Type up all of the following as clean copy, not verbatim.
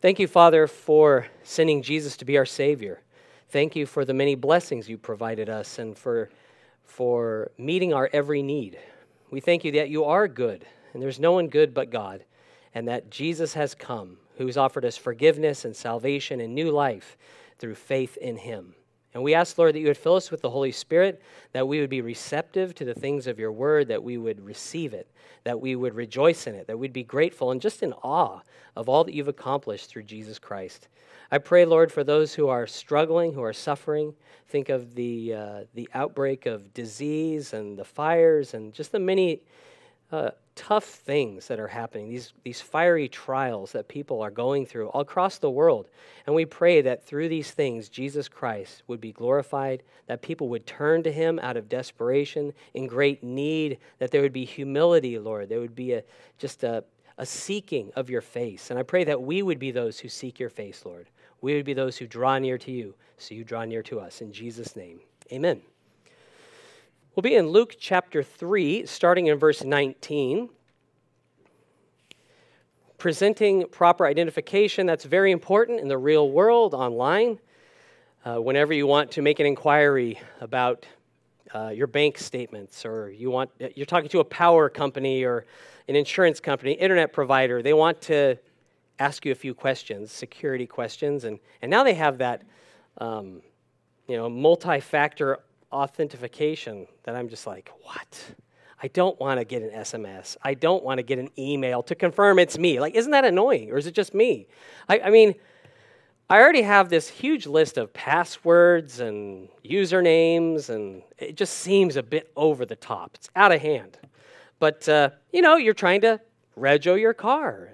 Thank you, Father, for sending Jesus to be our Savior. Thank you for the many blessings you provided us and for meeting our every need. We thank you that you are good, and there's no one good but God, and that Jesus has come, who's offered us forgiveness and salvation and new life through faith in him. And we ask, Lord, that you would fill us with the Holy Spirit, that we would be receptive to the things of your word, that we would receive it, that we would rejoice in it, that we'd be grateful and just in awe of all that you've accomplished through Jesus Christ. I pray, Lord, for those who are struggling, who are suffering. Think of the outbreak of disease and the fires and just the many tough things that are happening, these fiery trials that people are going through all across the world. And we pray that through these things, Jesus Christ would be glorified, that people would turn to him out of desperation, in great need, that there would be humility, Lord. There would be a seeking of your face. And I pray that we would be those who seek your face, Lord. We would be those who draw near to you, so you draw near to us. In Jesus' name, amen. We'll be in Luke chapter 3, starting in verse 19. Presenting proper identification, that's very important in the real world, online. Whenever you want to make an inquiry about your bank statements, or you're talking to a power company or an insurance company, internet provider, they want to ask you a few questions, security questions, and now they have that multi-factor authentication that I'm just like, what? I don't want to get an SMS. I don't want to get an email to confirm it's me. Like, isn't that annoying? Or is it just me? I mean, I already have this huge list of passwords and usernames, and it just seems a bit over the top. It's out of hand. But, you're trying to rego your car,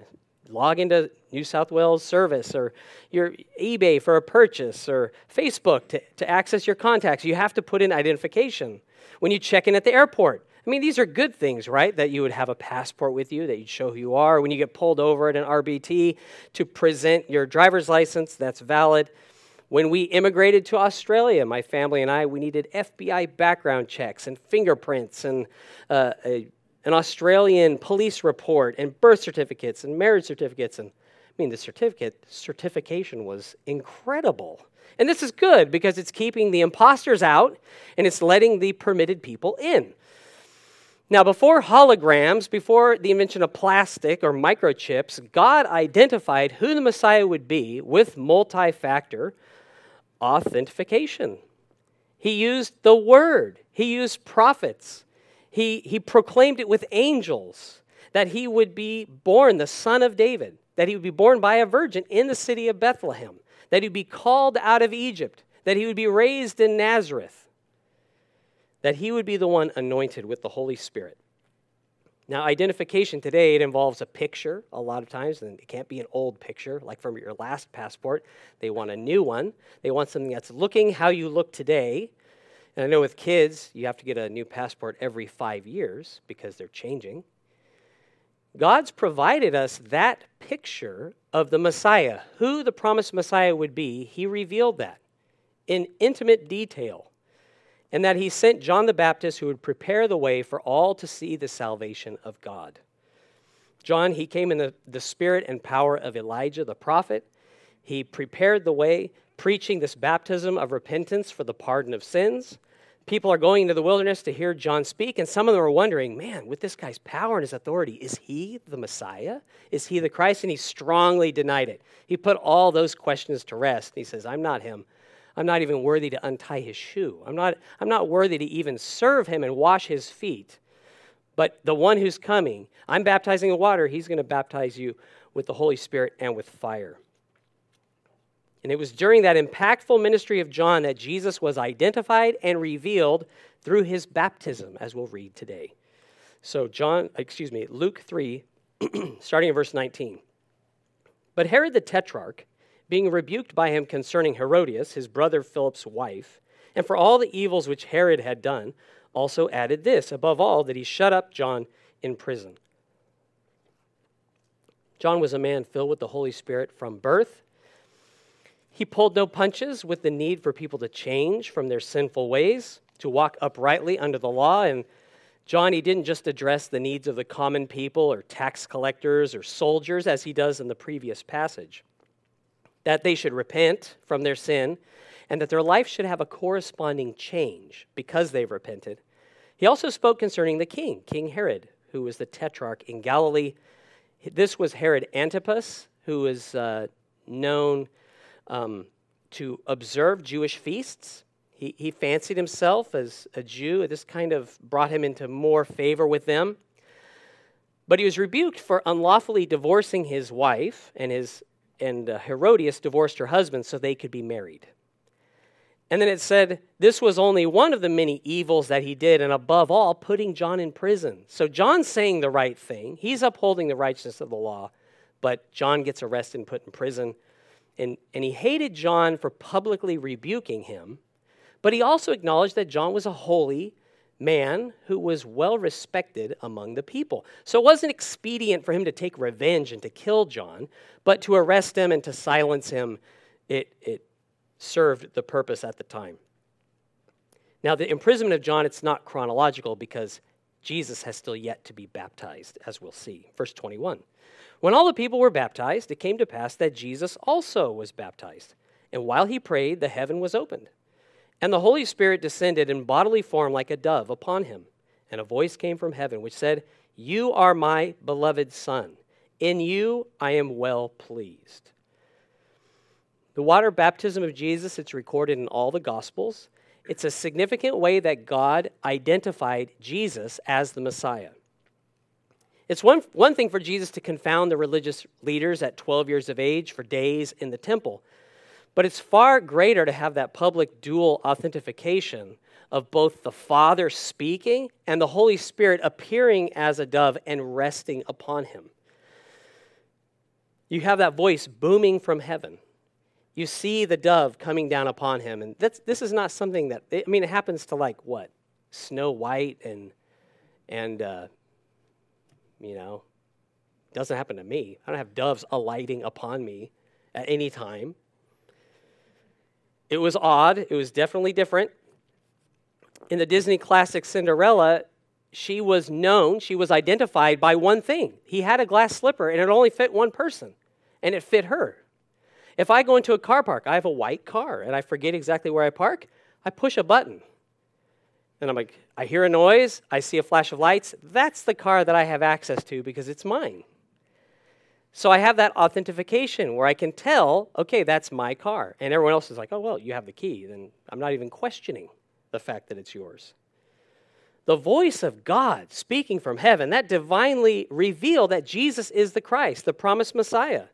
log into New South Wales service, or your eBay for a purchase, or Facebook to access your contacts. You have to put in identification. When you check in at the airport, I mean, these are good things, right? That you would have a passport with you, that you'd show who you are. When you get pulled over at an RBT to present your driver's license, that's valid. When we immigrated to Australia, my family and I, we needed FBI background checks and fingerprints and an Australian police report and birth certificates and marriage certificates. And I mean, the certification was incredible. And this is good because it's keeping the imposters out and it's letting the permitted people in. Now, before holograms, before the invention of plastic or microchips, God identified who the Messiah would be with multi-factor authentication. He used the word. He used prophets. He proclaimed it with angels that he would be born the son of David, that he would be born by a virgin in the city of Bethlehem, that he would be called out of Egypt, that he would be raised in Nazareth, that he would be the one anointed with the Holy Spirit. Now, identification today, it involves a picture a lot of times, and it can't be an old picture, like from your last passport. They want a new one. They want something that's looking how you look today. And I know with kids, you have to get a new passport every 5 years because they're changing. God's provided us that picture of the Messiah, who the promised Messiah would be. He revealed that in intimate detail, and that he sent John the Baptist who would prepare the way for all to see the salvation of God. John, he came in the spirit and power of Elijah the prophet. He prepared the way, preaching this baptism of repentance for the pardon of sins. People are going into the wilderness to hear John speak, and some of them are wondering, man, with this guy's power and his authority, is he the Messiah? Is he the Christ? And he strongly denied it. He put all those questions to rest. He says, I'm not him. I'm not even worthy to untie his shoe. I'm not worthy to even serve him and wash his feet. But the one who's coming, I'm baptizing in water. He's going to baptize you with the Holy Spirit and with fire. And it was during that impactful ministry of John that Jesus was identified and revealed through his baptism, as we'll read today. So Luke 3, starting in verse 19. But Herod the Tetrarch, being rebuked by him concerning Herodias, his brother Philip's wife, and for all the evils which Herod had done, also added this, above all, that he shut up John in prison. John was a man filled with the Holy Spirit from birth. He pulled no punches with the need for people to change from their sinful ways, to walk uprightly under the law. And John, he didn't just address the needs of the common people or tax collectors or soldiers as he does in the previous passage. that they should repent from their sin, and that their life should have a corresponding change because they've repented. He also spoke concerning the king, King Herod, who was the Tetrarch in Galilee. This was Herod Antipas, who is known to observe Jewish feasts. He fancied himself as a Jew. This kind of brought him into more favor with them. But he was rebuked for unlawfully divorcing his wife, and Herodias divorced her husband so they could be married. And then it said, this was only one of the many evils that he did, and above all, putting John in prison. So John's saying the right thing. He's upholding the righteousness of the law, but John gets arrested and put in prison. And he hated John for publicly rebuking him, but he also acknowledged that John was a holy man who was well respected among the people. So it wasn't expedient for him to take revenge and to kill John, but to arrest him and to silence him, it served the purpose at the time. Now, the imprisonment of John, it's not chronological because Jesus has still yet to be baptized, as we'll see. Verse 21. When all the people were baptized, it came to pass that Jesus also was baptized. And while he prayed, the heaven was opened. And the Holy Spirit descended in bodily form like a dove upon him. And a voice came from heaven which said, "You are my beloved Son. In you I am well pleased." The water baptism of Jesus, it's recorded in all the Gospels. It's a significant way that God identified Jesus as the Messiah. It's one thing for Jesus to confound the religious leaders at 12 years of age for days in the temple, but it's far greater to have that public dual authentication of both the Father speaking and the Holy Spirit appearing as a dove and resting upon him. You have that voice booming from heaven. You see the dove coming down upon him. And this is not something that, I mean, it happens to like what? Snow White and you know, doesn't happen to me. I don't have doves alighting upon me at any time. It was odd. It was definitely different. In the Disney classic Cinderella, she was known, she was identified by one thing. He had a glass slipper and it only fit one person and it fit her. If I go into a car park, I have a white car, and I forget exactly where I park, I push a button. And I'm like, I hear a noise, I see a flash of lights, that's the car that I have access to because it's mine. So I have that authentication where I can tell, okay, that's my car. And everyone else is like, oh, well, you have the key. Then I'm not even questioning the fact that it's yours. The voice of God speaking from heaven, that divinely revealed that Jesus is the Christ, the promised Messiah.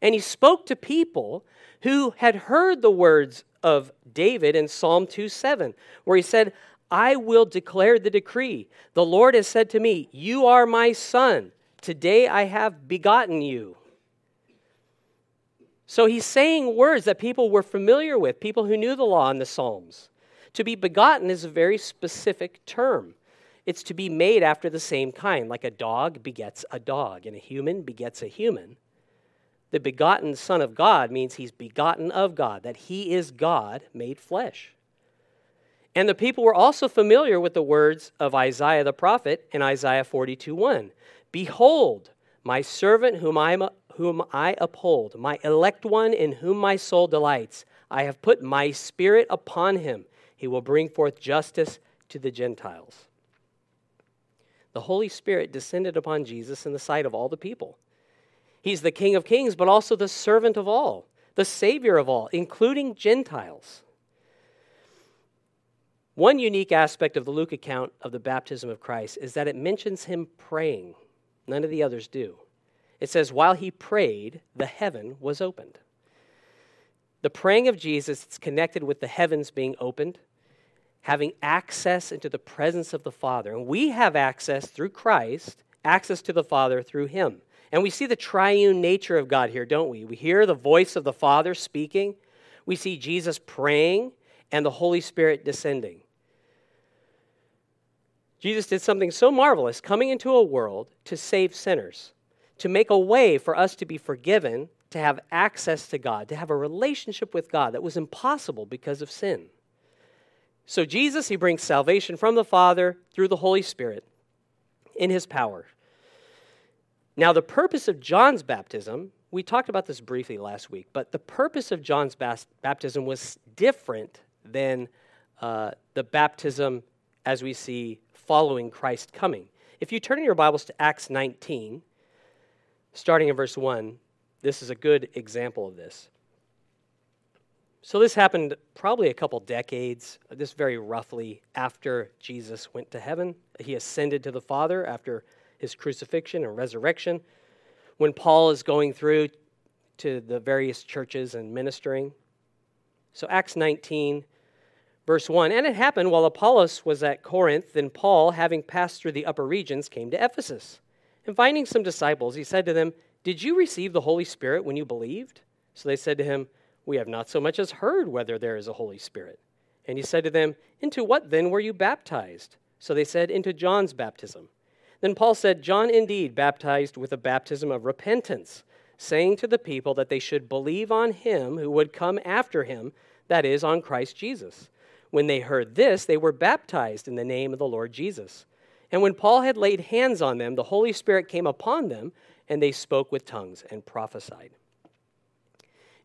And he spoke to people who had heard the words of David in Psalm 2:7, where he said, I will declare the decree. The Lord has said to me, you are my son. Today I have begotten you. So he's saying words that people were familiar with, people who knew the law in the Psalms. To be begotten is a very specific term. It's to be made after the same kind, like a dog begets a dog, and a human begets a human. The begotten Son of God means he's begotten of God, that he is God made flesh. And the people were also familiar with the words of Isaiah the prophet in Isaiah 42:1. Behold, my servant whom I uphold, my elect one in whom my soul delights. I have put my spirit upon him. He will bring forth justice to the Gentiles. The Holy Spirit descended upon Jesus in the sight of all the people. He's the King of Kings, but also the servant of all, the Savior of all, including Gentiles. One unique aspect of the Luke account of the baptism of Christ is that it mentions him praying. None of the others do. It says, while he prayed, the heaven was opened. The praying of Jesus is connected with the heavens being opened, having access into the presence of the Father. And we have access through Christ, access to the Father through him. And we see the triune nature of God here, don't we? We hear the voice of the Father speaking. We see Jesus praying and the Holy Spirit descending. Jesus did something so marvelous, coming into a world to save sinners, to make a way for us to be forgiven, to have access to God, to have a relationship with God that was impossible because of sin. So Jesus, he brings salvation from the Father through the Holy Spirit in his power. Now, the purpose of John's baptism We talked about this briefly last week, but the purpose of John's baptism was different than the baptism as we see following Christ's coming. If you turn in your Bibles to Acts 19, starting in verse 1, this is a good example of this. So this happened probably a couple decades, this very roughly, after Jesus went to heaven. He ascended to the Father after his crucifixion and resurrection. When Paul is going through to the various churches and ministering. So Acts 19, verse 1, and it happened while Apollos was at Corinth, then Paul, having passed through the upper regions, came to Ephesus. And finding some disciples, he said to them, "Did you receive the Holy Spirit when you believed?" So they said to him, "We have not so much as heard whether there is a Holy Spirit." And he said to them, "Into what then were you baptized?" So they said, "Into John's baptism." Then Paul said, "John indeed baptized with a baptism of repentance, saying to the people that they should believe on him who would come after him, that is, on Christ Jesus. When they heard this, they were baptized in the name of the Lord Jesus. And when Paul had laid hands on them, the Holy Spirit came upon them, and they spoke with tongues and prophesied."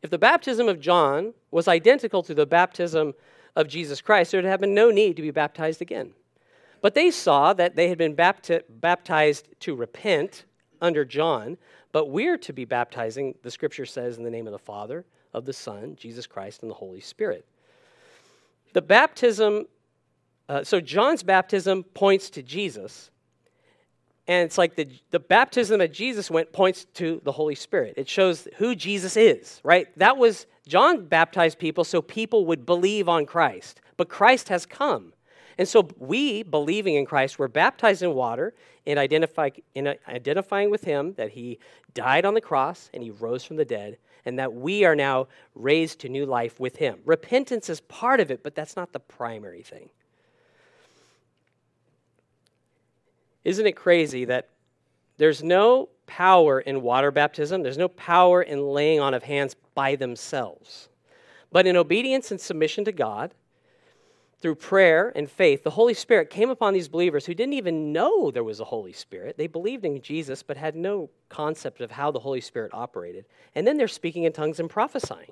If the baptism of John was identical to the baptism of Jesus Christ, there would have been no need to be baptized again. But they saw that they had been baptized to repent under John, but we're to be baptizing, the Scripture says, in the name of the Father, of the Son, Jesus Christ, and the Holy Spirit. The baptism, so John's baptism points to Jesus, and it's like the baptism that Jesus went points to the Holy Spirit. It shows who Jesus is, right? That was, John baptized people so people would believe on Christ, but Christ has come. And so we, believing in Christ, were baptized in water in identifying with him, that he died on the cross and he rose from the dead, and that we are now raised to new life with him. Repentance is part of it, but that's not the primary thing. Isn't it crazy that there's no power in water baptism? There's no power in laying on of hands by themselves. But in obedience and submission to God, through prayer and faith, the Holy Spirit came upon these believers who didn't even know there was a Holy Spirit. They believed in Jesus, but had no concept of how the Holy Spirit operated. And then they're speaking in tongues and prophesying.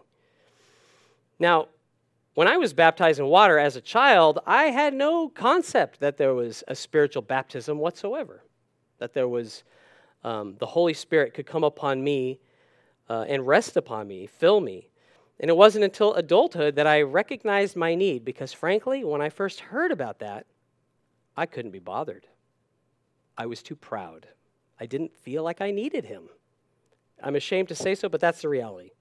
Now, when I was baptized in water as a child, I had no concept that there was a spiritual baptism whatsoever, that there was the Holy Spirit could come upon me and rest upon me, fill me. And it wasn't until adulthood that I recognized my need, because frankly, when I first heard about that, I couldn't be bothered. I was too proud. I didn't feel like I needed him. I'm ashamed to say so, but that's the reality.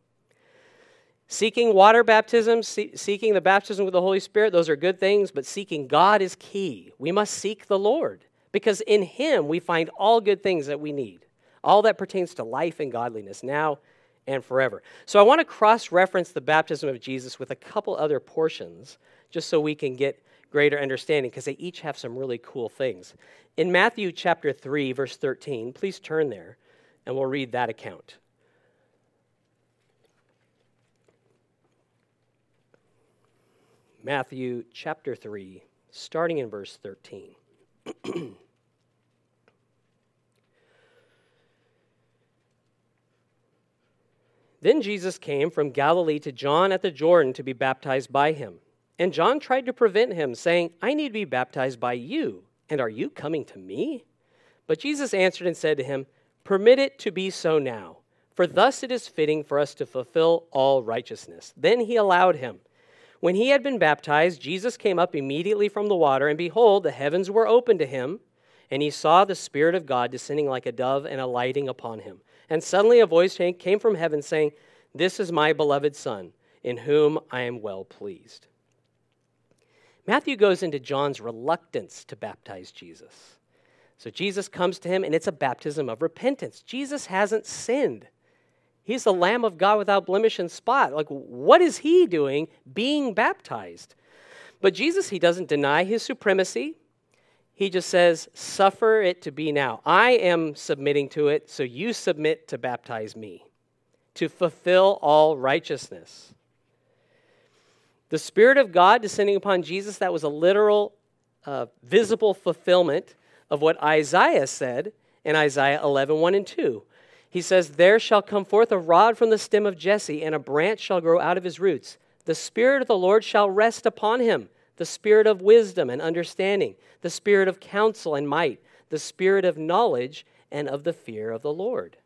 Seeking water baptism, seeking the baptism with the Holy Spirit, those are good things, but seeking God is key. We must seek the Lord, because in him we find all good things that we need, all that pertains to life and godliness now and forever. So I want to cross-reference the baptism of Jesus with a couple other portions, just so we can get greater understanding, because they each have some really cool things. In Matthew chapter 3, verse 13, please turn there, and we'll read that account. Matthew chapter 3, starting in verse 13. Then Jesus came from Galilee to John at the Jordan to be baptized by him. And John tried to prevent him, saying, "I need to be baptized by you, and are you coming to me?" But Jesus answered and said to him, "Permit it to be so now, for thus it is fitting for us to fulfill all righteousness." Then he allowed him. When he had been baptized, Jesus came up immediately from the water, and behold, the heavens were opened to him, and he saw the Spirit of God descending like a dove and alighting upon him. And suddenly a voice came from heaven saying, "This is my beloved Son, in whom I am well pleased." Matthew goes into John's reluctance to baptize Jesus. So Jesus comes to him, and it's a baptism of repentance. Jesus hasn't sinned. He's the Lamb of God without blemish and spot. Like, what is he doing being baptized? But Jesus, he doesn't deny his supremacy. He just says, "Suffer it to be now. I am submitting to it, so you submit to baptize me, to fulfill all righteousness." The Spirit of God descending upon Jesus, that was a literal, visible fulfillment of what Isaiah said in Isaiah 11, 1 and 2. He says, there shall come forth a rod from the stem of Jesse, and a branch shall grow out of his roots. The Spirit of the Lord shall rest upon him, the Spirit of wisdom and understanding, the Spirit of counsel and might, the Spirit of knowledge and of the fear of the Lord.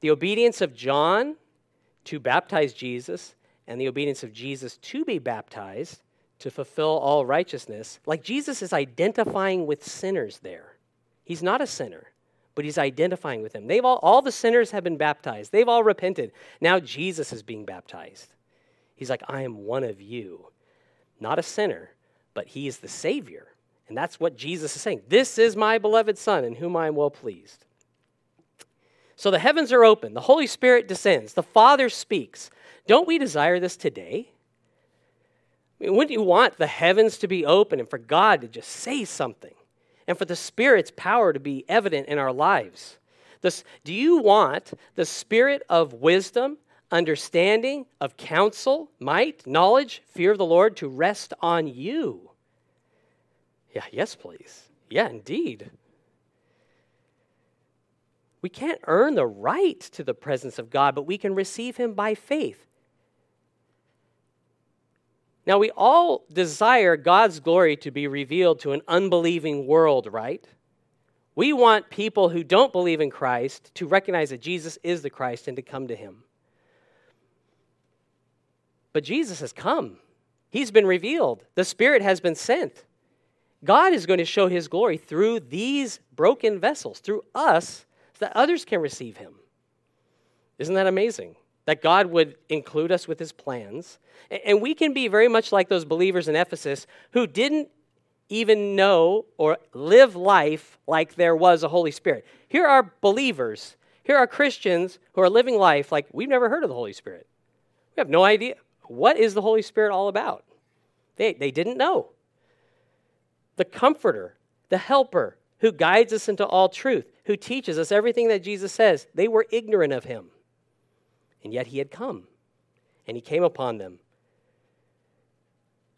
The obedience of John to baptize Jesus and the obedience of Jesus to be baptized to fulfill all righteousness, like Jesus is identifying with sinners there. He's not a sinner, but he's identifying with them. All the sinners have been baptized. They've all repented. Now Jesus is being baptized. He's like, I am one of you. Not a sinner, but he is the Savior. And that's what Jesus is saying. This is my beloved Son in whom I am well pleased. So the heavens are open. The Holy Spirit descends. The Father speaks. Don't we desire this today? I mean, wouldn't you want the heavens to be open and for God to just say something? And for the Spirit's power to be evident in our lives? Do you want the Spirit of wisdom, understanding, of counsel, might, knowledge, fear of the Lord to rest on you? Yeah, yes, please. Yeah, indeed. We can't earn the right to the presence of God, but we can receive him by faith. Now, we all desire God's glory to be revealed to an unbelieving world, right? We want people who don't believe in Christ to recognize that Jesus is the Christ and to come to him. But Jesus has come. He's been revealed. The Spirit has been sent. God is going to show his glory through these broken vessels, through us, so that others can receive him. Isn't that amazing? That God would include us with his plans. And we can be very much like those believers in Ephesus who didn't even know or live life like there was a Holy Spirit. Here are believers. Here are Christians who are living life like we've never heard of the Holy Spirit. We have no idea. What is the Holy Spirit all about? They didn't know. The Comforter, the Helper, who guides us into all truth, who teaches us everything that Jesus says, they were ignorant of him. And yet he had come, and he came upon them.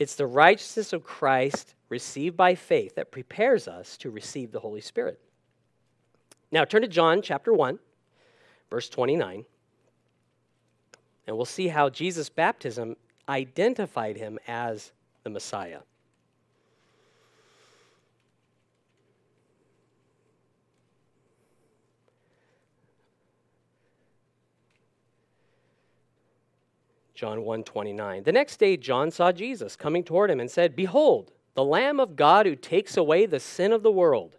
It's the righteousness of Christ received by faith that prepares us to receive the Holy Spirit. Now turn to John chapter 1, verse 29, and we'll see how Jesus' baptism identified him as the Messiah. John 1:29. The next day John saw Jesus coming toward him and said, Behold, the Lamb of God who takes away the sin of the world.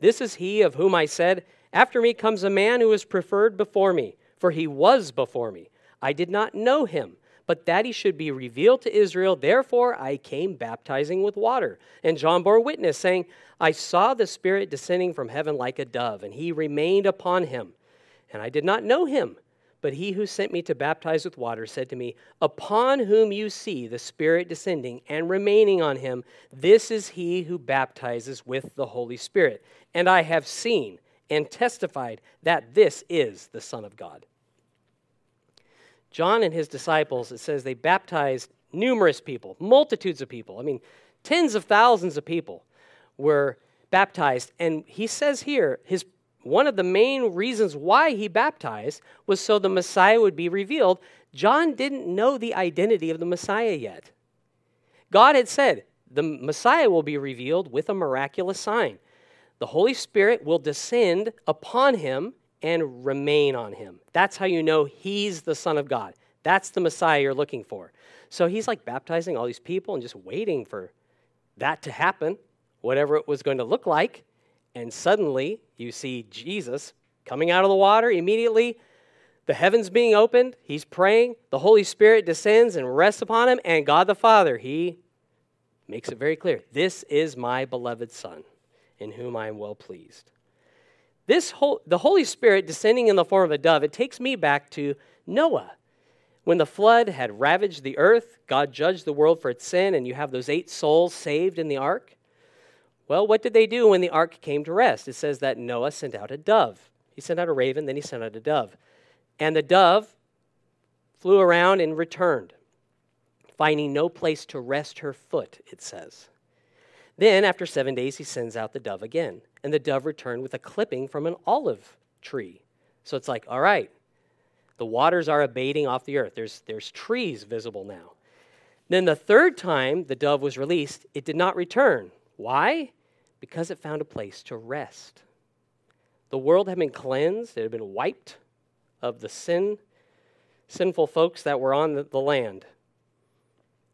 This is he of whom I said, After me comes a man who is preferred before me, for he was before me. I did not know him, but that he should be revealed to Israel. Therefore I came baptizing with water. And John bore witness, saying, I saw the Spirit descending from heaven like a dove, and he remained upon him. And I did not know him. But he who sent me to baptize with water said to me, Upon whom you see the Spirit descending and remaining on him, this is he who baptizes with the Holy Spirit. And I have seen and testified that this is the Son of God. John and his disciples, it says they baptized numerous people, multitudes of people. I mean, tens of thousands of people were baptized. And he says here, one of the main reasons why he baptized was so the Messiah would be revealed. John didn't know the identity of the Messiah yet. God had said, the Messiah will be revealed with a miraculous sign. The Holy Spirit will descend upon him and remain on him. That's how you know he's the Son of God. That's the Messiah you're looking for. So he's like baptizing all these people and just waiting for that to happen, whatever it was going to look like. And suddenly, you see Jesus coming out of the water immediately, the heavens being opened, he's praying, the Holy Spirit descends and rests upon him, and God the Father, he makes it very clear, this is my beloved Son, in whom I am well pleased. The Holy Spirit descending in the form of a dove, it takes me back to Noah. When the flood had ravaged the earth, God judged the world for its sin, and you have those 8 souls saved in the ark. Well, what did they do when the ark came to rest? It says that Noah sent out a dove. He sent out a raven, then he sent out a dove. And the dove flew around and returned, finding no place to rest her foot, it says. Then, after 7 days, he sends out the dove again, and the dove returned with a clipping from an olive tree. So it's like, all right, the waters are abating off the earth. There's trees visible now. Then the third time the dove was released, it did not return. Why? Because it found a place to rest. The world had been cleansed. It had been wiped of the sinful folks that were on the land.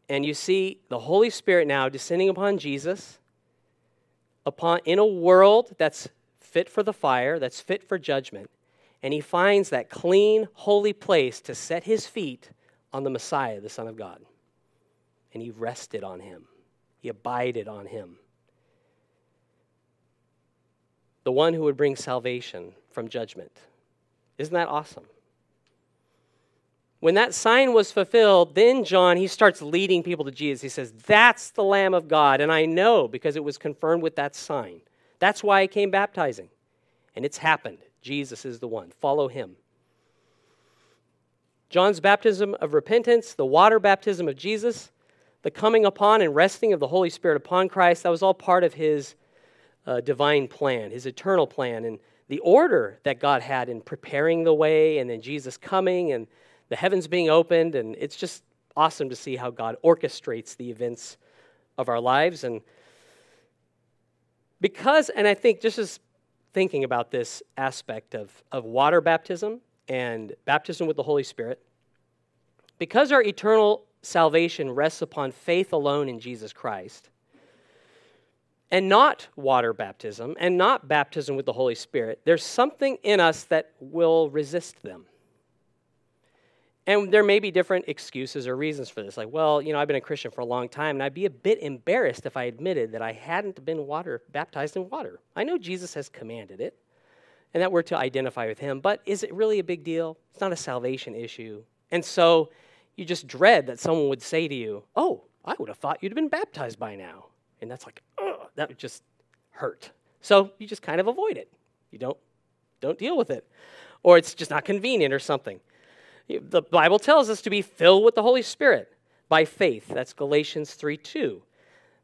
And you see the Holy Spirit now descending upon Jesus in a world that's fit for the fire, that's fit for judgment. And he finds that clean, holy place to set his feet on the Messiah, the Son of God. And he rested on him. He abided on him. The one who would bring salvation from judgment. Isn't that awesome? When that sign was fulfilled, then John, he starts leading people to Jesus. He says, that's the Lamb of God. And I know because it was confirmed with that sign. That's why I came baptizing. And it's happened. Jesus is the one. Follow him. John's baptism of repentance, the water baptism of Jesus, the coming upon and resting of the Holy Spirit upon Christ, that was all part of his divine plan, his eternal plan, and the order that God had in preparing the way, and then Jesus coming, and the heavens being opened, and it's just awesome to see how God orchestrates the events of our lives. And I think just as thinking about this aspect of water baptism and baptism with the Holy Spirit, because our eternal salvation rests upon faith alone in Jesus Christ, and not water baptism, and not baptism with the Holy Spirit, there's something in us that will resist them. And there may be different excuses or reasons for this. Like, well, I've been a Christian for a long time, and I'd be a bit embarrassed if I admitted that I hadn't been baptized in water. I know Jesus has commanded it, and that we're to identify with him, but is it really a big deal? It's not a salvation issue. And so you just dread that someone would say to you, oh, I would have thought you'd have been baptized by now. And that's like, ugh, that would just hurt. So you just kind of avoid it. You don't deal with it. Or it's just not convenient or something. The Bible tells us to be filled with the Holy Spirit by faith. That's Galatians 3:2.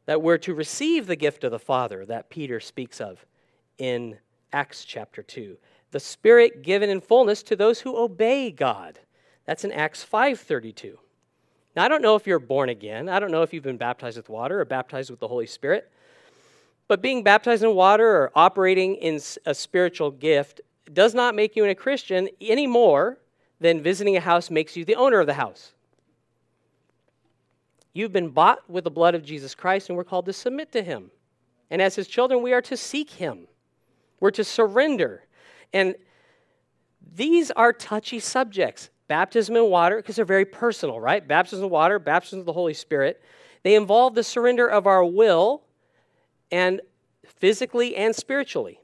That we're to receive the gift of the Father that Peter speaks of in Acts chapter 2. The Spirit given in fullness to those who obey God. That's in Acts 5:32. Now, I don't know if you're born again. I don't know if you've been baptized with water or baptized with the Holy Spirit. But being baptized in water or operating in a spiritual gift does not make you a Christian anymore than visiting a house makes you the owner of the house. You've been bought with the blood of Jesus Christ, and we're called to submit to him. And as his children, we are to seek him. We're to surrender. And these are touchy subjects. Baptism in water, because they're very personal, right? Baptism in water, baptism of the Holy Spirit. They involve the surrender of our will, and physically and spiritually.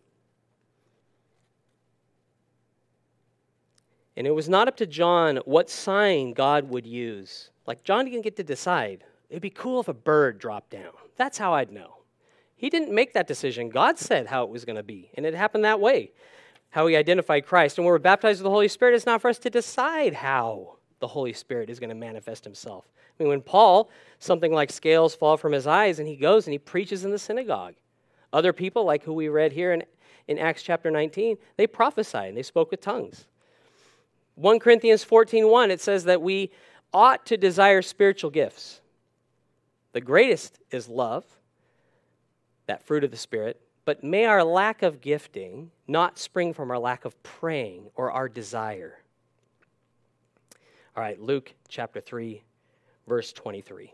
And it was not up to John what sign God would use. Like, John didn't get to decide. It'd be cool if a bird dropped down. That's how I'd know. He didn't make that decision. God said how it was going to be, and it happened that way, how he identified Christ. And when we're baptized with the Holy Spirit, it's not for us to decide how the Holy Spirit is going to manifest himself. I mean, when Paul, something like scales fall from his eyes, and he goes and he preaches in the synagogue. Other people, like who we read here in Acts chapter 19, they prophesied and they spoke with tongues. 1 Corinthians 14:1, it says that we ought to desire spiritual gifts. The greatest is love, that fruit of the Spirit, but may our lack of gifting not spring from our lack of praying or our desire. All right, Luke chapter 3, verse 23.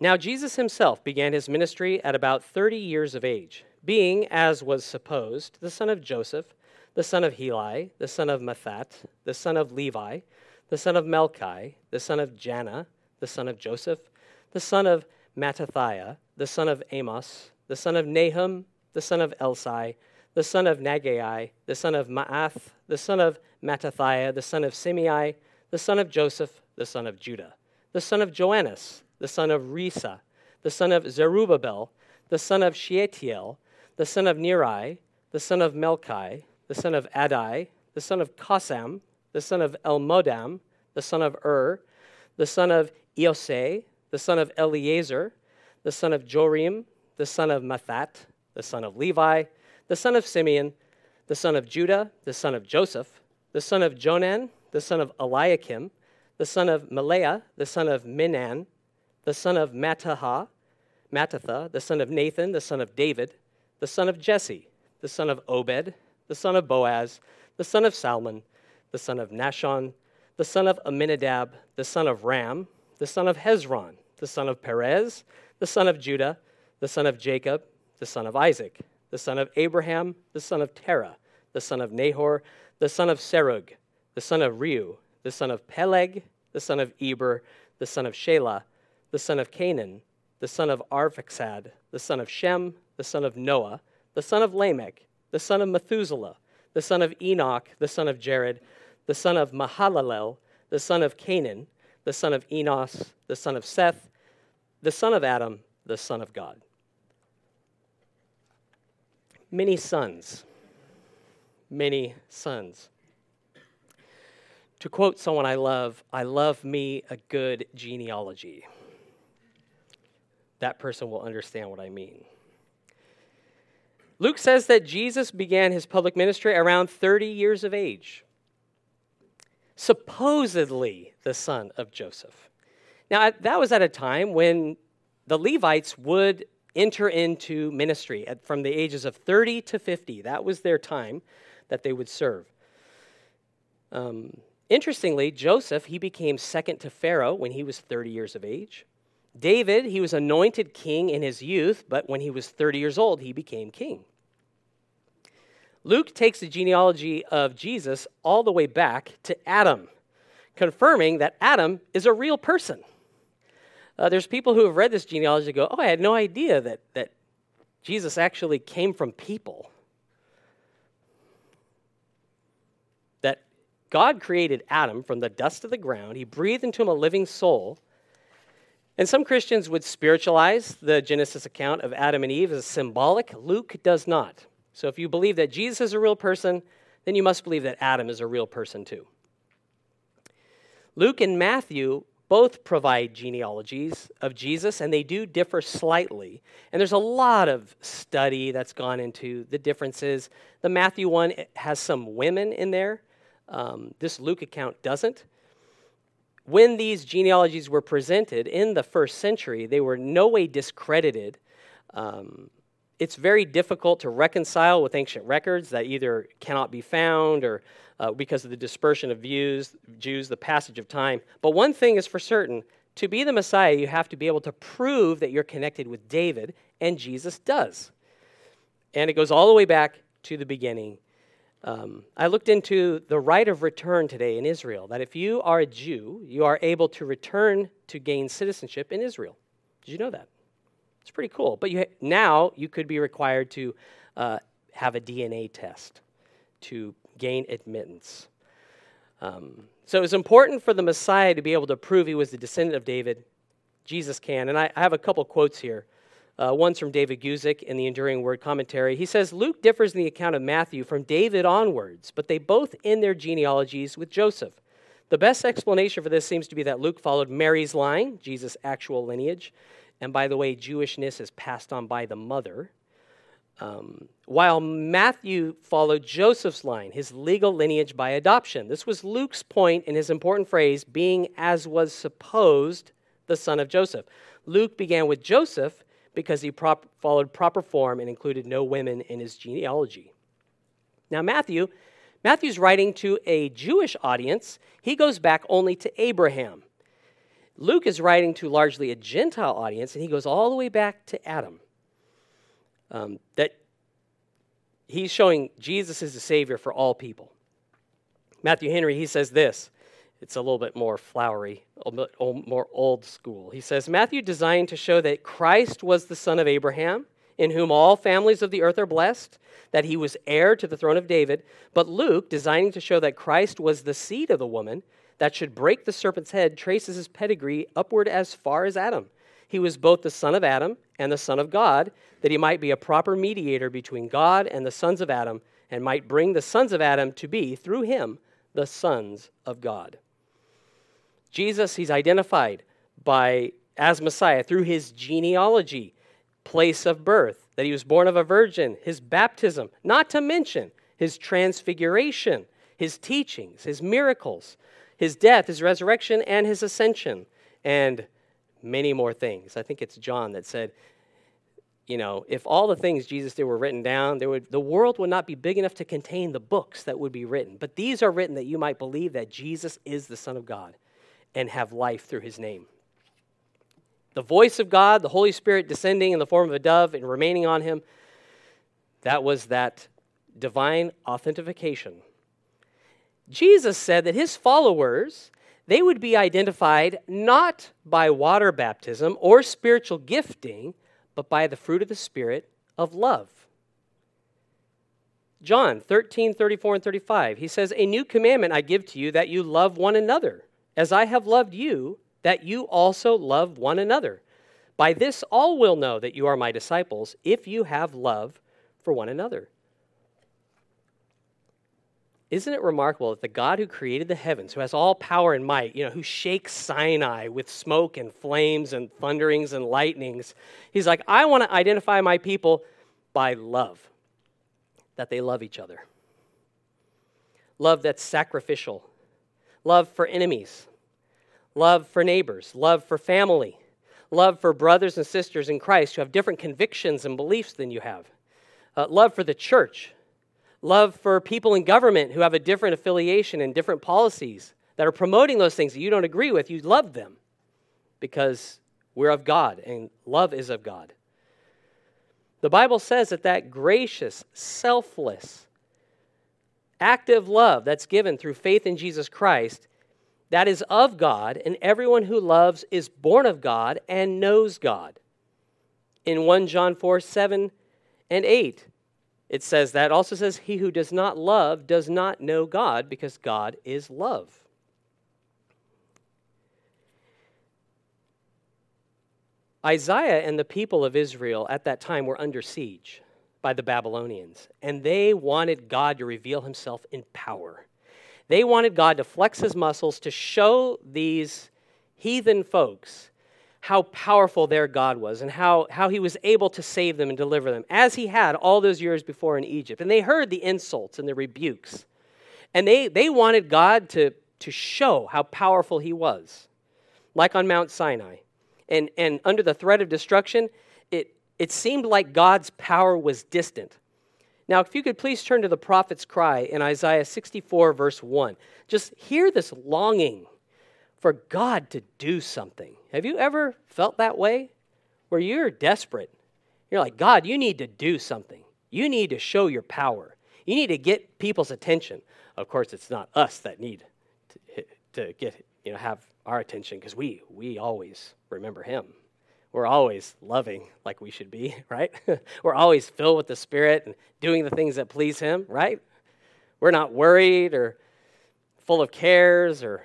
Now Jesus himself began his ministry at about 30 years of age, being, as was supposed, the son of Joseph, the son of Heli, the son of Mathat, the son of Levi, the son of Melchi, the son of Janna, the son of Joseph, the son of Mattathiah, the son of Amos, the son of Nahum, the son of Elsai, the son of Nagai, the son of Maath, the son of Mattathiah, the son of Simei, the son of Joseph, the son of Judah, the son of Joannes, the son of Risa, the son of Zerubbabel, the son of Shealtiel, the son of Neri, the son of Melchi, the son of Adai, the son of Kosam, the son of Elmodam, the son of the son of Eosei, the son of Eleazar, the son of Jorim, the son of Mathat, the son of Levi, the son of Simeon, the son of Judah, the son of Joseph, the son of Jonan, the son of Eliakim, the son of Maleah, the son of Minan, the son of Mattatha, the son of Nathan, the son of David, the son of Jesse, the son of Obed, the son of Boaz, the son of Salmon, the son of Nashon, the son of Aminadab, the son of Ram, the son of Hezron, the son of Perez, the son of Judah, the son of Jacob, the son of Isaac, the son of Abraham, the son of Terah, the son of Nahor, the son of Serug, the son of Reu, the son of Peleg, the son of Eber, the son of Shelah, the son of Canaan, the son of Arphaxad, the son of Shem, the son of Noah, the son of Lamech, the son of Methuselah, the son of Enoch, the son of Jared, the son of Mahalalel, the son of Canaan, the son of Enos, the son of Seth, the son of Adam, the son of God. Many sons. To quote someone I love me a good genealogy. That person will understand what I mean. Luke says that Jesus began his public ministry around 30 years of age, supposedly the son of Joseph. Now, that was at a time when the Levites would enter into ministry from the ages of 30 to 50. That was their time that they would serve. Interestingly, Joseph, he became second to Pharaoh when he was 30 years of age. David, he was anointed king in his youth, but when he was 30 years old, he became king. Luke takes the genealogy of Jesus all the way back to Adam, confirming that Adam is a real person. There's people who have read this genealogy that go, oh, I had no idea that Jesus actually came from people. That God created Adam from the dust of the ground. He breathed into him a living soul. And some Christians would spiritualize the Genesis account of Adam and Eve as symbolic. Luke does not. So if you believe that Jesus is a real person, then you must believe that Adam is a real person too. Luke and Matthew both provide genealogies of Jesus, and they do differ slightly. And there's a lot of study that's gone into the differences. The Matthew one has some women in there. This Luke account doesn't. When these genealogies were presented in the first century, they were in no way discredited. It's very difficult to reconcile with ancient records that either cannot be found or because of the dispersion of Jews, the passage of time. But one thing is for certain, to be the Messiah, you have to be able to prove that you're connected with David, and Jesus does. And it goes all the way back to the beginning. I looked into the right of return today in Israel, that if you are a Jew, you are able to return to gain citizenship in Israel. Did you know that? It's pretty cool. But now you could be required to have a DNA test to gain admittance. So it's important for the Messiah to be able to prove he was the descendant of David. Jesus can. And I have a couple quotes here. One's from David Guzik in the Enduring Word Commentary. He says, Luke differs in the account of Matthew from David onwards, but they both end their genealogies with Joseph. The best explanation for this seems to be that Luke followed Mary's line, Jesus' actual lineage. And by the way, Jewishness is passed on by the mother. While Matthew followed Joseph's line, his legal lineage by adoption. This was Luke's point in his important phrase, being as was supposed the son of Joseph. Luke began with Joseph because he followed proper form and included no women in his genealogy. Now Matthew's writing to a Jewish audience. He goes back only to Abraham. Luke is writing to largely a Gentile audience, and he goes all the way back to Adam. That he's showing Jesus is the Savior for all people. Matthew Henry, he says this. It's a little bit more flowery, a bit more old school. He says, Matthew designed to show that Christ was the son of Abraham, in whom all families of the earth are blessed, that he was heir to the throne of David. But Luke, designing to show that Christ was the seed of the woman that should break the serpent's head, traces his pedigree upward as far as Adam. He was both the son of Adam and the son of God, that he might be a proper mediator between God and the sons of Adam, and might bring the sons of Adam to be, through him, the sons of God. Jesus, he's identified as Messiah through his genealogy, place of birth, that he was born of a virgin, his baptism, not to mention his transfiguration, his teachings, his miracles, his death, his resurrection, and his ascension, and many more things. I think it's John that said, you know, if all the things Jesus did were written down, the world would not be big enough to contain the books that would be written. But these are written that you might believe that Jesus is the Son of God and have life through his name. The voice of God, the Holy Spirit descending in the form of a dove and remaining on him, that was that divine authentication. Jesus said that his followers, they would be identified not by water baptism or spiritual gifting, but by the fruit of the Spirit of love. John 13, 34 and 35, he says, "A new commandment I give to you, that you love one another. As I have loved you, that you also love one another. By this all will know that you are my disciples, if you have love for one another." Isn't it remarkable that the God who created the heavens, who has all power and might, you know, who shakes Sinai with smoke and flames and thunderings and lightnings, he's like, I want to identify my people by love, that they love each other. Love that's sacrificial. Love for enemies. Love for neighbors. Love for family. Love for brothers and sisters in Christ who have different convictions and beliefs than you have. Love for the church. Love for people in government who have a different affiliation and different policies that are promoting those things that you don't agree with. You love them because we're of God and love is of God. The Bible says that that gracious, selfless, active love that's given through faith in Jesus Christ, that is of God, and everyone who loves is born of God and knows God. In 1 John 4, 7 and 8, it says that. It also says, he who does not love does not know God, because God is love. Isaiah and the people of Israel at that time were under siege by the Babylonians, and they wanted God to reveal himself in power. They wanted God to flex his muscles to show these heathen folks how powerful their God was and how he was able to save them and deliver them, as he had all those years before in Egypt. And they heard the insults and the rebukes. And they wanted God to show how powerful he was, like on Mount Sinai. And under the threat of destruction, it seemed like God's power was distant. Now, if you could please turn to the prophet's cry in Isaiah 64, verse 1. Just hear this longing for God to do something. Have you ever felt that way, where you're desperate? You're like, God, you need to do something. You need to show your power. You need to get people's attention. Of course, it's not us that need to get, you know, have our attention, because we always remember him. We're always loving like we should be, right? We're always filled with the Spirit and doing the things that please him, right? We're not worried or full of cares or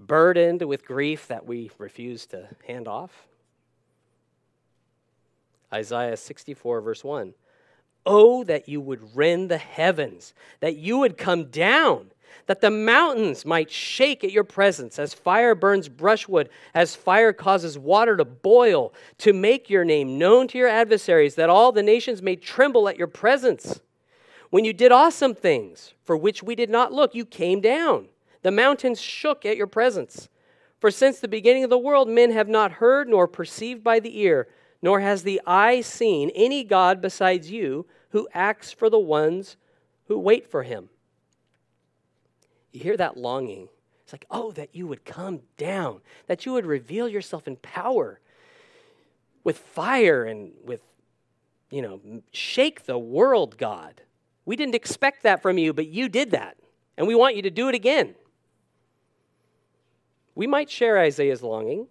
burdened with grief that we refuse to hand off. Isaiah 64, verse 1. Oh, that you would rend the heavens, that you would come down, that the mountains might shake at your presence, as fire burns brushwood, as fire causes water to boil, to make your name known to your adversaries, that all the nations may tremble at your presence. When you did awesome things for which we did not look, you came down. The mountains shook at your presence. For since the beginning of the world, men have not heard nor perceived by the ear, nor has the eye seen any God besides you, who acts for the ones who wait for him. You hear that longing. It's like, oh, that you would come down, that you would reveal yourself in power with fire and with, you know, shake the world, God. We didn't expect that from you, but you did that, and we want you to do it again. We might share Isaiah's longing,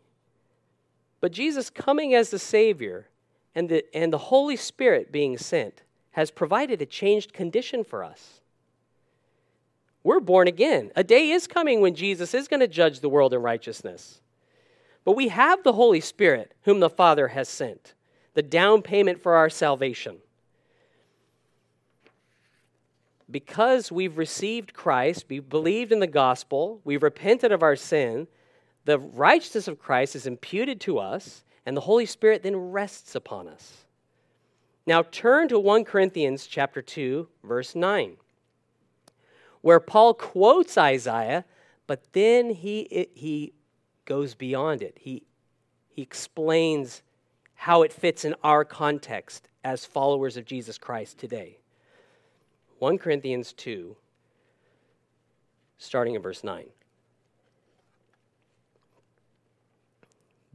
but Jesus coming as the Savior and the Holy Spirit being sent has provided a changed condition for us. We're born again. A day is coming when Jesus is going to judge the world in righteousness. But we have the Holy Spirit, whom the Father has sent, the down payment for our salvation. Because we've received Christ, we've believed in the gospel, we've repented of our sin, the righteousness of Christ is imputed to us, and the Holy Spirit then rests upon us. Now turn to 1 Corinthians chapter 2, verse 9, where Paul quotes Isaiah, but then he goes beyond it. He explains how it fits in our context as followers of Jesus Christ today. 1 Corinthians 2, starting in verse 9.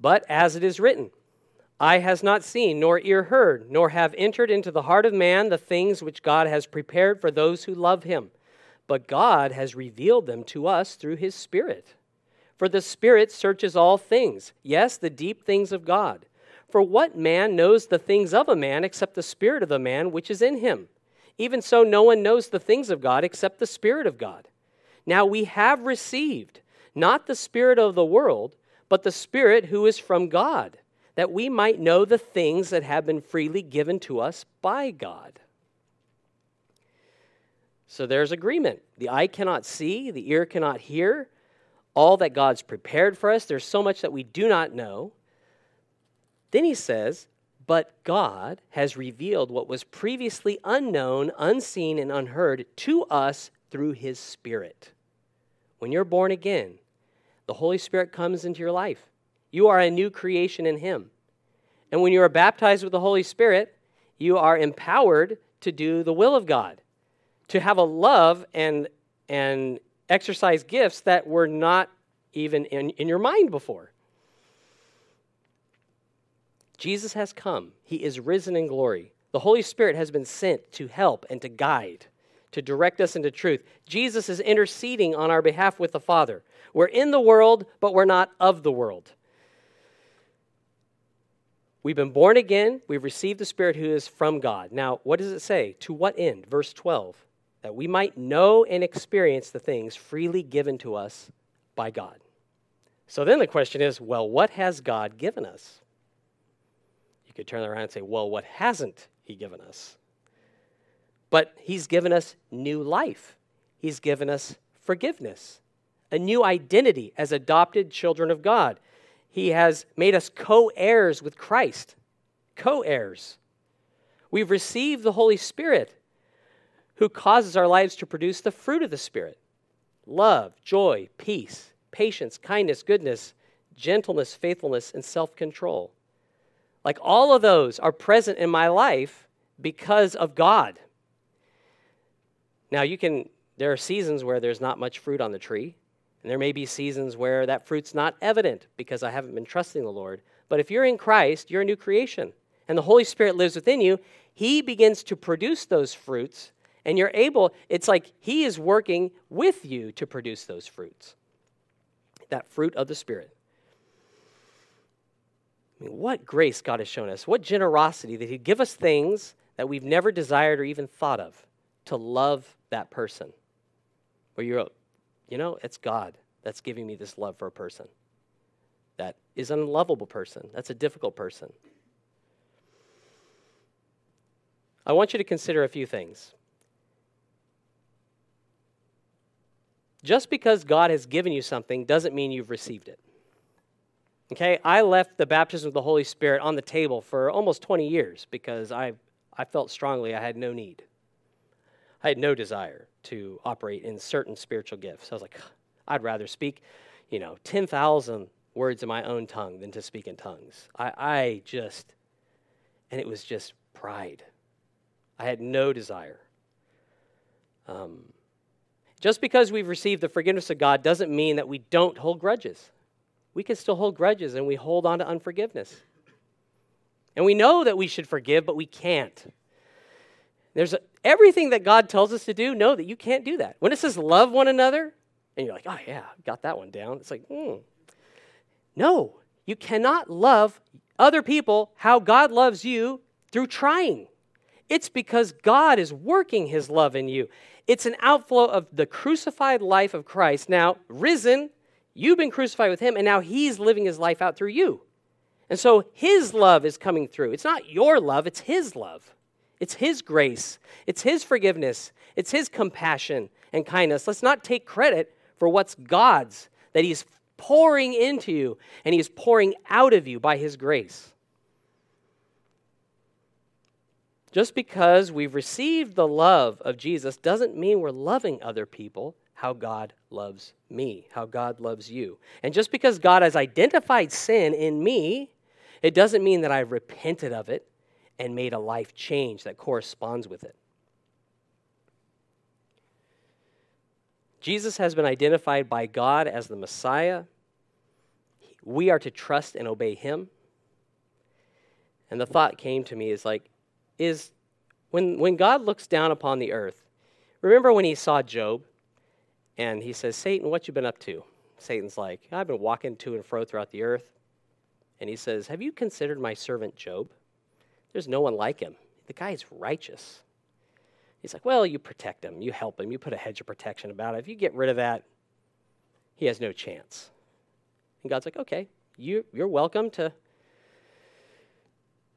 But as it is written, eye has not seen, nor ear heard, nor have entered into the heart of man the things which God has prepared for those who love him. But God has revealed them to us through his Spirit. For the Spirit searches all things, yes, the deep things of God. For what man knows the things of a man except the spirit of the man which is in him? Even so, no one knows the things of God except the Spirit of God. Now we have received not the spirit of the world, but the Spirit who is from God, that we might know the things that have been freely given to us by God. So there's agreement. The eye cannot see, the ear cannot hear all that God's prepared for us. There's so much that we do not know. Then he says, but God has revealed what was previously unknown, unseen, and unheard to us through his Spirit. When you're born again, the Holy Spirit comes into your life. You are a new creation in him. And when you are baptized with the Holy Spirit, you are empowered to do the will of God, to have a love and exercise gifts that were not even in your mind before. Jesus has come. He is risen in glory. The Holy Spirit has been sent to help and to guide, to direct us into truth. Jesus is interceding on our behalf with the Father. We're in the world, but we're not of the world. We've been born again. We've received the Spirit who is from God. Now, what does it say? To what end? Verse 12. That we might know and experience the things freely given to us by God. So then the question is, well, what has God given us? You could turn around and say, well, what hasn't he given us? But he's given us new life. He's given us forgiveness, a new identity as adopted children of God. He has made us co-heirs with Christ, co-heirs. We've received the Holy Spirit who causes our lives to produce the fruit of the Spirit: love, joy, peace, patience, kindness, goodness, gentleness, faithfulness, and self-control. Like all of those are present in my life because of God. Now there are seasons where there's not much fruit on the tree, and there may be seasons where that fruit's not evident because I haven't been trusting the Lord. But if you're in Christ, you're a new creation, and the Holy Spirit lives within you. He begins to produce those fruits, and you're able, it's like he is working with you to produce those fruits, that fruit of the Spirit. I mean, what grace God has shown us, what generosity that he'd give us things that we've never desired or even thought of, to love that person. Where you wrote, you know, it's God that's giving me this love for a person that is an unlovable person, that's a difficult person. I want you to consider a few things. Just because God has given you something doesn't mean you've received it. Okay, I left the baptism of the Holy Spirit on the table for almost 20 years because I felt strongly I had no need. I had no desire to operate in certain spiritual gifts. I was like, I'd rather speak, 10,000 words in my own tongue than to speak in tongues. It was just pride. I had no desire. Just because we've received the forgiveness of God doesn't mean that we don't hold grudges. We can still hold grudges, and we hold on to unforgiveness. And we know that we should forgive, but we can't. There's everything that God tells us to do, know that you can't do that. When it says love one another, and you're like, oh yeah, got that one down. It's like, No, you cannot love other people how God loves you through trying. It's because God is working his love in you. It's an outflow of the crucified life of Christ. Now, risen, you've been crucified with him, and now he's living his life out through you. And so his love is coming through. It's not your love, it's his love. It's his grace. It's his forgiveness. It's his compassion and kindness. Let's not take credit for what's God's, that he's pouring into you, and he's pouring out of you by his grace. Just because we've received the love of Jesus doesn't mean we're loving other people how God loves me, how God loves you. And just because God has identified sin in me, it doesn't mean that I've repented of it and made a life change that corresponds with it. Jesus has been identified by God as the Messiah. We are to trust and obey him. And the thought came to me is like, when God looks down upon the earth, remember when he saw Job and he says, Satan, what you been up to? Satan's like, I've been walking to and fro throughout the earth. And he says, have you considered my servant Job? There's no one like him. The guy is righteous. He's like, well, you protect him, you help him, you put a hedge of protection about it. If you get rid of that, he has no chance. And God's like, okay, you're welcome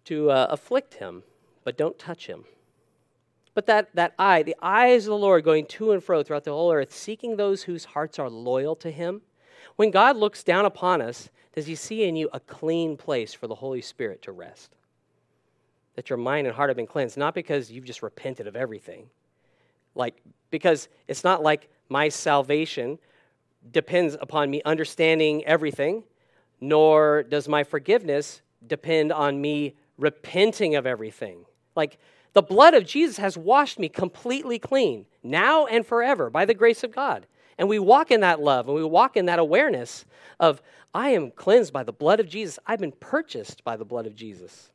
to afflict him, but don't touch him. But the eyes of the Lord going to and fro throughout the whole earth, seeking those whose hearts are loyal to him. When God looks down upon us, does he see in you a clean place for the Holy Spirit to rest? That your mind and heart have been cleansed, not because you've just repented of everything. Because it's not like my salvation depends upon me understanding everything, nor does my forgiveness depend on me repenting of everything. The blood of Jesus has washed me completely clean, now and forever, by the grace of God. And we walk in that love, and we walk in that awareness of, I am cleansed by the blood of Jesus. I've been purchased by the blood of Jesus.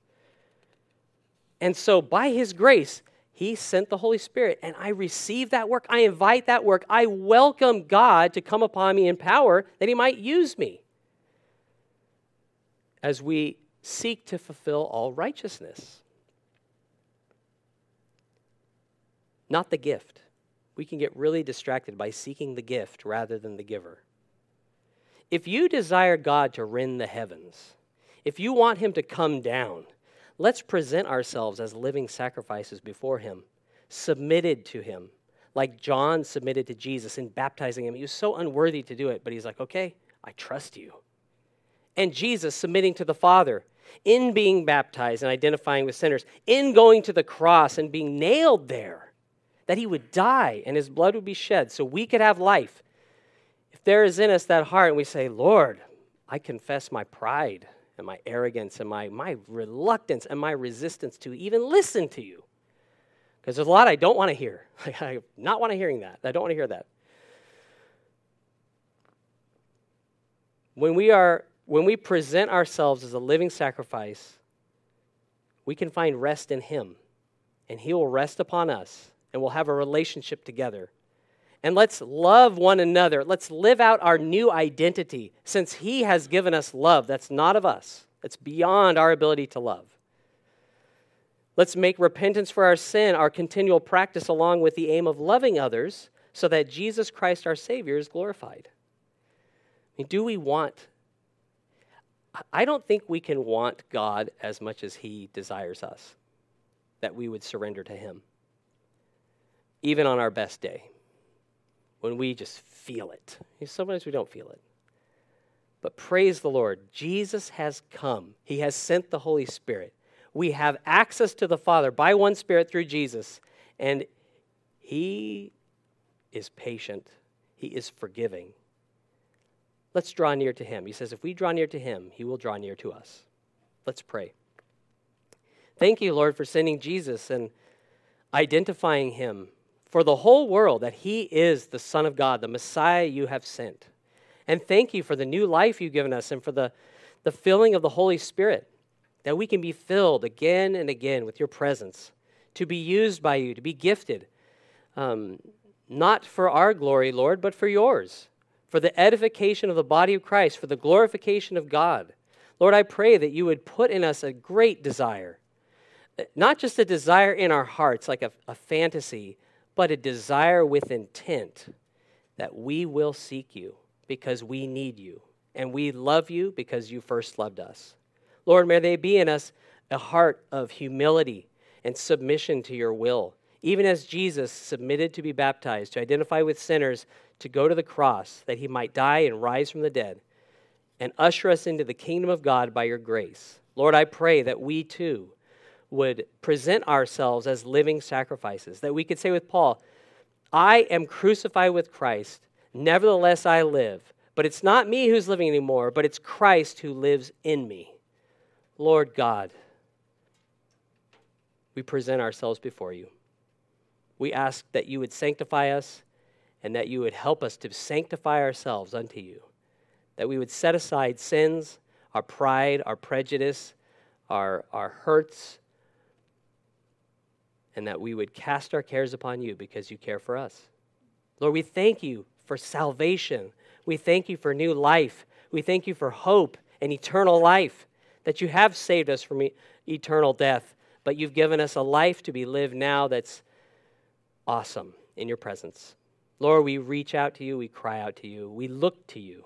And so by his grace, he sent the Holy Spirit, and I receive that work. I invite that work. I welcome God to come upon me in power that he might use me as we seek to fulfill all righteousness. Not the gift. We can get really distracted by seeking the gift rather than the giver. If you desire God to rend the heavens, if you want him to come down, let's present ourselves as living sacrifices before him, submitted to him, like John submitted to Jesus in baptizing him. He was so unworthy to do it, but he's like, okay, I trust you. And Jesus submitting to the Father in being baptized and identifying with sinners, in going to the cross and being nailed there, that he would die and his blood would be shed so we could have life. If there is in us that heart and we say, Lord, I confess my pride and my arrogance and my reluctance and my resistance to even listen to you. Because there's a lot I don't want to hear. I don't want to hear that. When we present ourselves as a living sacrifice, we can find rest in him. And he will rest upon us. And we'll have a relationship together. And let's love one another. Let's live out our new identity since he has given us love that's not of us. It's beyond our ability to love. Let's make repentance for our sin our continual practice along with the aim of loving others so that Jesus Christ our Savior is glorified. I mean, I don't think we can want God as much as he desires us, that we would surrender to him, even on our best day. When we just feel it. Sometimes we don't feel it. But praise the Lord, Jesus has come. He has sent the Holy Spirit. We have access to the Father by one Spirit through Jesus. And he is patient. He is forgiving. Let's draw near to him. He says, if we draw near to him, he will draw near to us. Let's pray. Thank you, Lord, for sending Jesus and identifying him for the whole world, that he is the Son of God, the Messiah you have sent. And thank you for the new life you've given us and for the filling of the Holy Spirit, that we can be filled again and again with your presence, to be used by you, to be gifted, not for our glory, Lord, but for yours, for the edification of the body of Christ, for the glorification of God. Lord, I pray that you would put in us a great desire, not just a desire in our hearts, like a fantasy, but a desire with intent that we will seek you because we need you and we love you because you first loved us. Lord, may there be in us a heart of humility and submission to your will, even as Jesus submitted to be baptized, to identify with sinners, to go to the cross, that he might die and rise from the dead and usher us into the kingdom of God by your grace. Lord, I pray that we too would present ourselves as living sacrifices, that we could say with Paul, I am crucified with Christ, nevertheless I live. But it's not me who's living anymore, but it's Christ who lives in me. Lord God, we present ourselves before you. We ask that you would sanctify us and that you would help us to sanctify ourselves unto you, that we would set aside sins, our pride, our prejudice, our hurts, and that we would cast our cares upon you because you care for us. Lord, we thank you for salvation. We thank you for new life. We thank you for hope and eternal life, that you have saved us from eternal death, but you've given us a life to be lived now that's awesome in your presence. Lord, we reach out to you, we cry out to you, we look to you,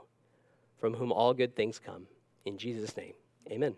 from whom all good things come. In Jesus' name, amen.